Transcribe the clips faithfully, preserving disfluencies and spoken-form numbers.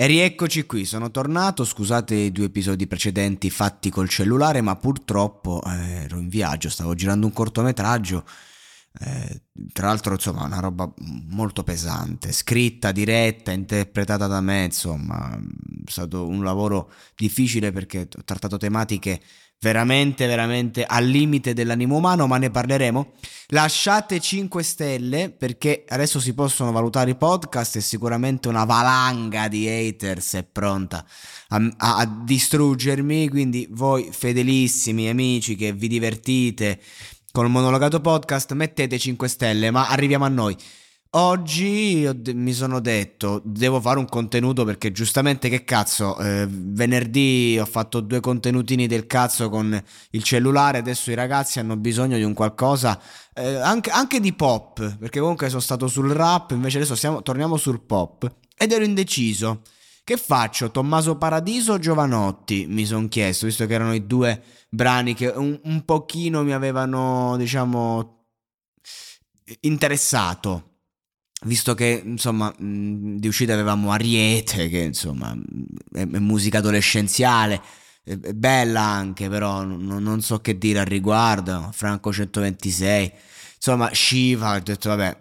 E rieccoci qui, sono tornato, scusate i due episodi precedenti fatti col cellulare, ma purtroppo eh, ero in viaggio, stavo girando un cortometraggio, eh, tra l'altro insomma una roba molto pesante, scritta, diretta, interpretata da me, insomma è stato un lavoro difficile perché ho trattato tematiche veramente veramente al limite dell'animo umano, ma ne parleremo. Lasciate cinque stelle perché adesso si possono valutare i podcast e sicuramente una valanga di haters è pronta a, a, a distruggermi, quindi voi fedelissimi amici che vi divertite col monologato podcast mettete cinque stelle, ma arriviamo a noi. Oggi mi sono detto devo fare un contenuto perché giustamente che cazzo eh, venerdì ho fatto due contenutini del cazzo con il cellulare, adesso i ragazzi hanno bisogno di un qualcosa eh, anche, anche di pop, perché comunque sono stato sul rap, invece adesso siamo, torniamo sul pop ed ero indeciso. Che faccio? Tommaso Paradiso o Jovanotti? Mi sono chiesto, visto che erano i due brani che un, un pochino mi avevano diciamo interessato. Visto che, insomma, di uscita avevamo Ariete, che insomma è musica adolescenziale, è bella anche, però non so che dire al riguardo. Franco centoventisei, insomma, Shiva. Ho detto, vabbè,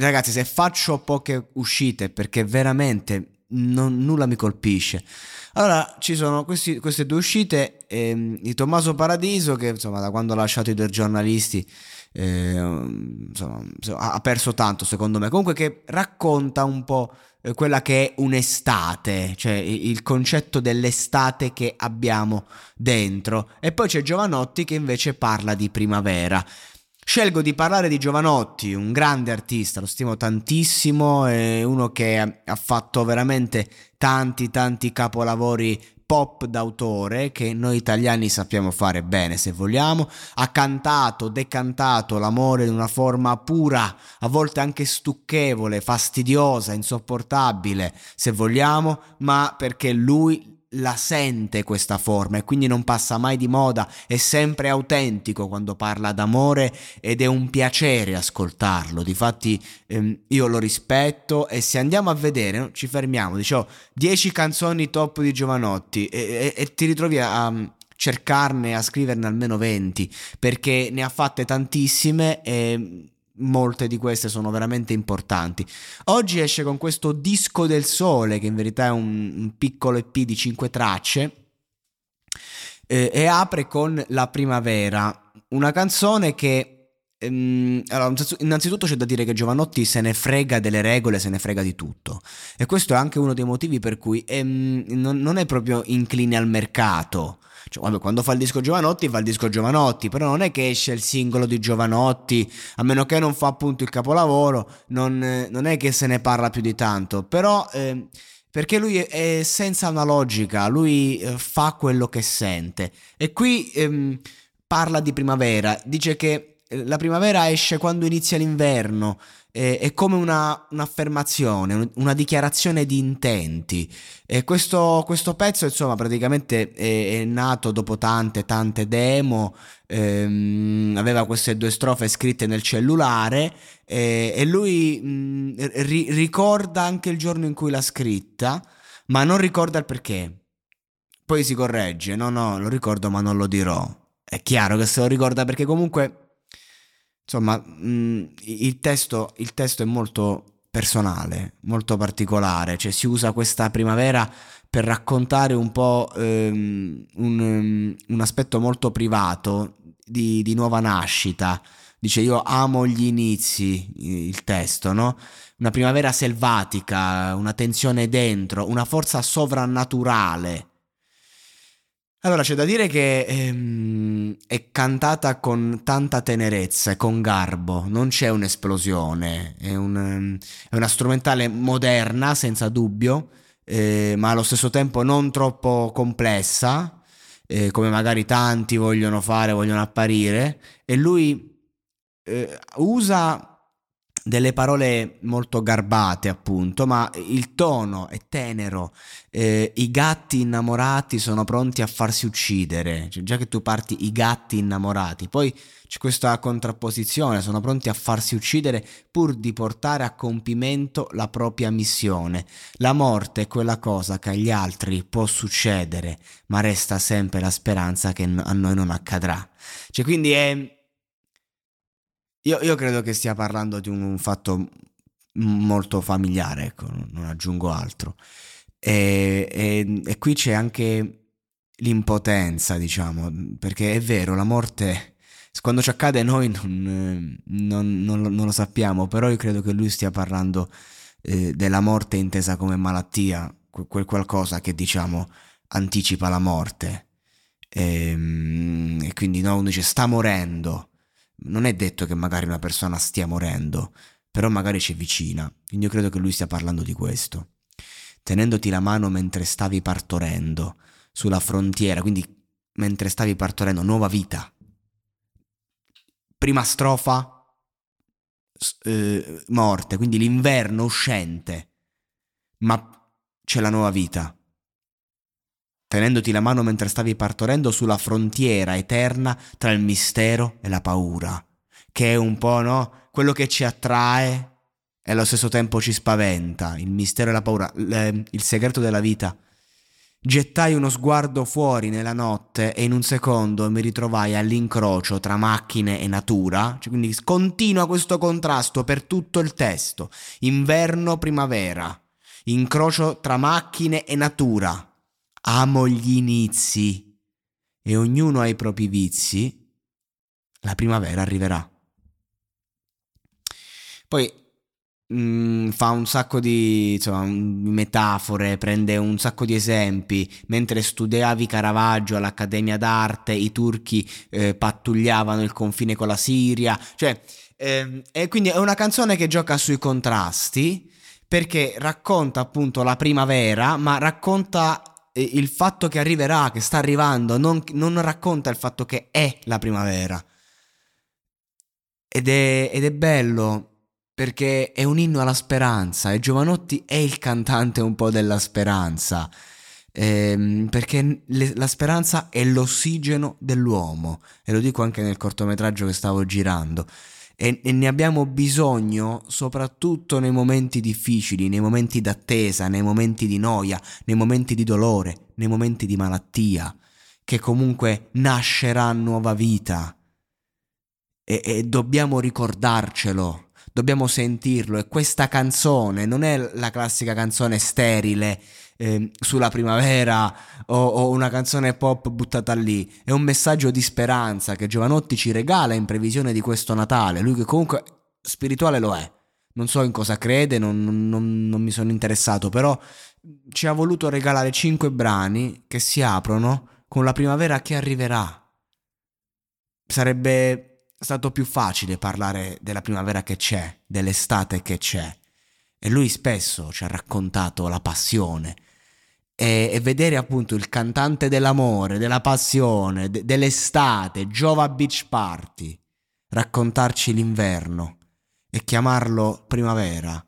ragazzi, se faccio poche uscite perché veramente non, nulla mi colpisce. Allora ci sono questi, queste due uscite ehm, di Tommaso Paradiso, che insomma da quando ha lasciato i due giornalisti eh, insomma, ha perso tanto secondo me, comunque, che racconta un po' quella che è un'estate, cioè il concetto dell'estate che abbiamo dentro. E poi c'è Jovanotti che invece parla di primavera. Scelgo di parlare di Jovanotti, un grande artista, lo stimo tantissimo, è uno che ha fatto veramente tanti tanti capolavori pop d'autore che noi italiani sappiamo fare bene se vogliamo. Ha cantato, decantato l'amore in una forma pura, a volte anche stucchevole, fastidiosa, insopportabile se vogliamo, ma perché lui la sente questa forma e quindi non passa mai di moda, è sempre autentico quando parla d'amore ed è un piacere ascoltarlo. Difatti ehm, io lo rispetto, e se andiamo a vedere, no? Ci fermiamo, dicevo dieci canzoni top di Jovanotti e, e, e ti ritrovi a, a cercarne, a scriverne almeno venti, perché ne ha fatte tantissime e molte di queste sono veramente importanti. Oggi esce con questo Disco del Sole, che in verità è un, un piccolo E P di cinque tracce, eh, e apre con La Primavera, una canzone che ehm, allora, innanzitutto c'è da dire che Jovanotti se ne frega delle regole, se ne frega di tutto, e questo è anche uno dei motivi per cui ehm, non, non è proprio incline al mercato. Cioè, quando fa il disco Jovanotti fa il disco Jovanotti, però non è che esce il singolo di Jovanotti, a meno che non fa appunto il capolavoro, non, non è che se ne parla più di tanto, però eh, perché lui è senza una logica, lui eh, fa quello che sente. E qui ehm, parla di primavera, dice che la primavera esce quando inizia l'inverno, eh, è come una, un'affermazione, una dichiarazione di intenti. E questo, questo pezzo insomma praticamente è, è nato dopo tante tante demo, ehm, aveva queste due strofe scritte nel cellulare eh, e lui mh, ri- ricorda anche il giorno in cui l'ha scritta, ma non ricorda il perché. poi si corregge, no no lo ricordo ma non lo dirò. È chiaro che se lo ricorda, perché comunque insomma mh, il testo, il testo è molto personale, molto particolare, cioè si usa questa primavera per raccontare un po' ehm, un, um, un aspetto molto privato di, di nuova nascita. Dice: io amo gli inizi, il testo, no? Una primavera selvatica, una tensione dentro, una forza sovrannaturale. Allora c'è da dire che ehm, è cantata con tanta tenerezza e con garbo, non c'è un'esplosione, è, un, è una strumentale moderna senza dubbio, eh, ma allo stesso tempo non troppo complessa, eh, come magari tanti vogliono fare, vogliono apparire, e lui eh, usa delle parole molto garbate appunto, ma il tono è tenero, eh, i gatti innamorati sono pronti a farsi uccidere, cioè, già che tu parti i gatti innamorati, poi c'è questa contrapposizione, sono pronti a farsi uccidere pur di portare a compimento la propria missione. La morte è quella cosa che agli altri può succedere, ma resta sempre la speranza che a noi non accadrà. Cioè quindi è... Io, io credo che stia parlando di un, un fatto molto familiare, ecco, non aggiungo altro. E, e, e qui c'è anche l'impotenza, diciamo, perché è vero, la morte, quando ci accade noi non, non, non, non lo sappiamo, però io credo che lui stia parlando eh, della morte intesa come malattia, quel qualcosa che, diciamo, anticipa la morte. E, e quindi no, uno dice sta morendo. Non è detto che magari una persona stia morendo, però magari c'è vicina. Quindi io credo che lui stia parlando di questo. Tenendoti la mano mentre stavi partorendo, sulla frontiera, quindi mentre stavi partorendo, nuova vita. Prima strofa, eh, morte, quindi l'inverno uscente, ma c'è la nuova vita. Tenendoti la mano mentre stavi partorendo sulla frontiera eterna tra il mistero e la paura, che è un po', no? Quello che ci attrae e allo stesso tempo ci spaventa, il mistero e la paura, l- il segreto della vita. Gettai uno sguardo fuori nella notte e in un secondo mi ritrovai all'incrocio tra macchine e natura, cioè, quindi continua questo contrasto per tutto il testo, inverno-primavera, incrocio tra macchine e natura. Amo gli inizi e ognuno ha i propri vizi, la primavera arriverà. Poi mh, fa un sacco di insomma, metafore, prende un sacco di esempi. Mentre studiavi Caravaggio all'Accademia d'Arte, i turchi eh, pattugliavano il confine con la Siria. Cioè, eh, e quindi è una canzone che gioca sui contrasti, perché racconta appunto la primavera, ma racconta il fatto che arriverà, che sta arrivando, non, non racconta il fatto che è la primavera. Ed è, ed è bello, perché è un inno alla speranza, e Jovanotti è il cantante un po' della speranza, ehm, perché le, la speranza è l'ossigeno dell'uomo, e lo dico anche nel cortometraggio che stavo girando, e, e ne abbiamo bisogno soprattutto nei momenti difficili, nei momenti d'attesa, nei momenti di noia, nei momenti di dolore, nei momenti di malattia, che comunque nascerà nuova vita, e, e dobbiamo ricordarcelo, dobbiamo sentirlo. E questa canzone non è la classica canzone sterile eh, sulla primavera o, o una canzone pop buttata lì, è un messaggio di speranza che Jovanotti ci regala in previsione di questo Natale. Lui che comunque spirituale lo è, non so in cosa crede, non, non, non mi sono interessato, però ci ha voluto regalare cinque brani che si aprono con la primavera che arriverà. Sarebbe è stato più facile parlare della primavera che c'è, dell'estate che c'è, e lui spesso ci ha raccontato la passione, e, e vedere appunto il cantante dell'amore, della passione, de- dell'estate, Jova Beach Party, raccontarci l'inverno e chiamarlo primavera,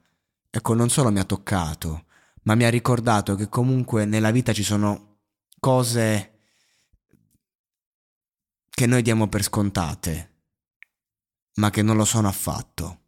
ecco, non solo mi ha toccato, ma mi ha ricordato che comunque nella vita ci sono cose che noi diamo per scontate, ma che non lo sono affatto.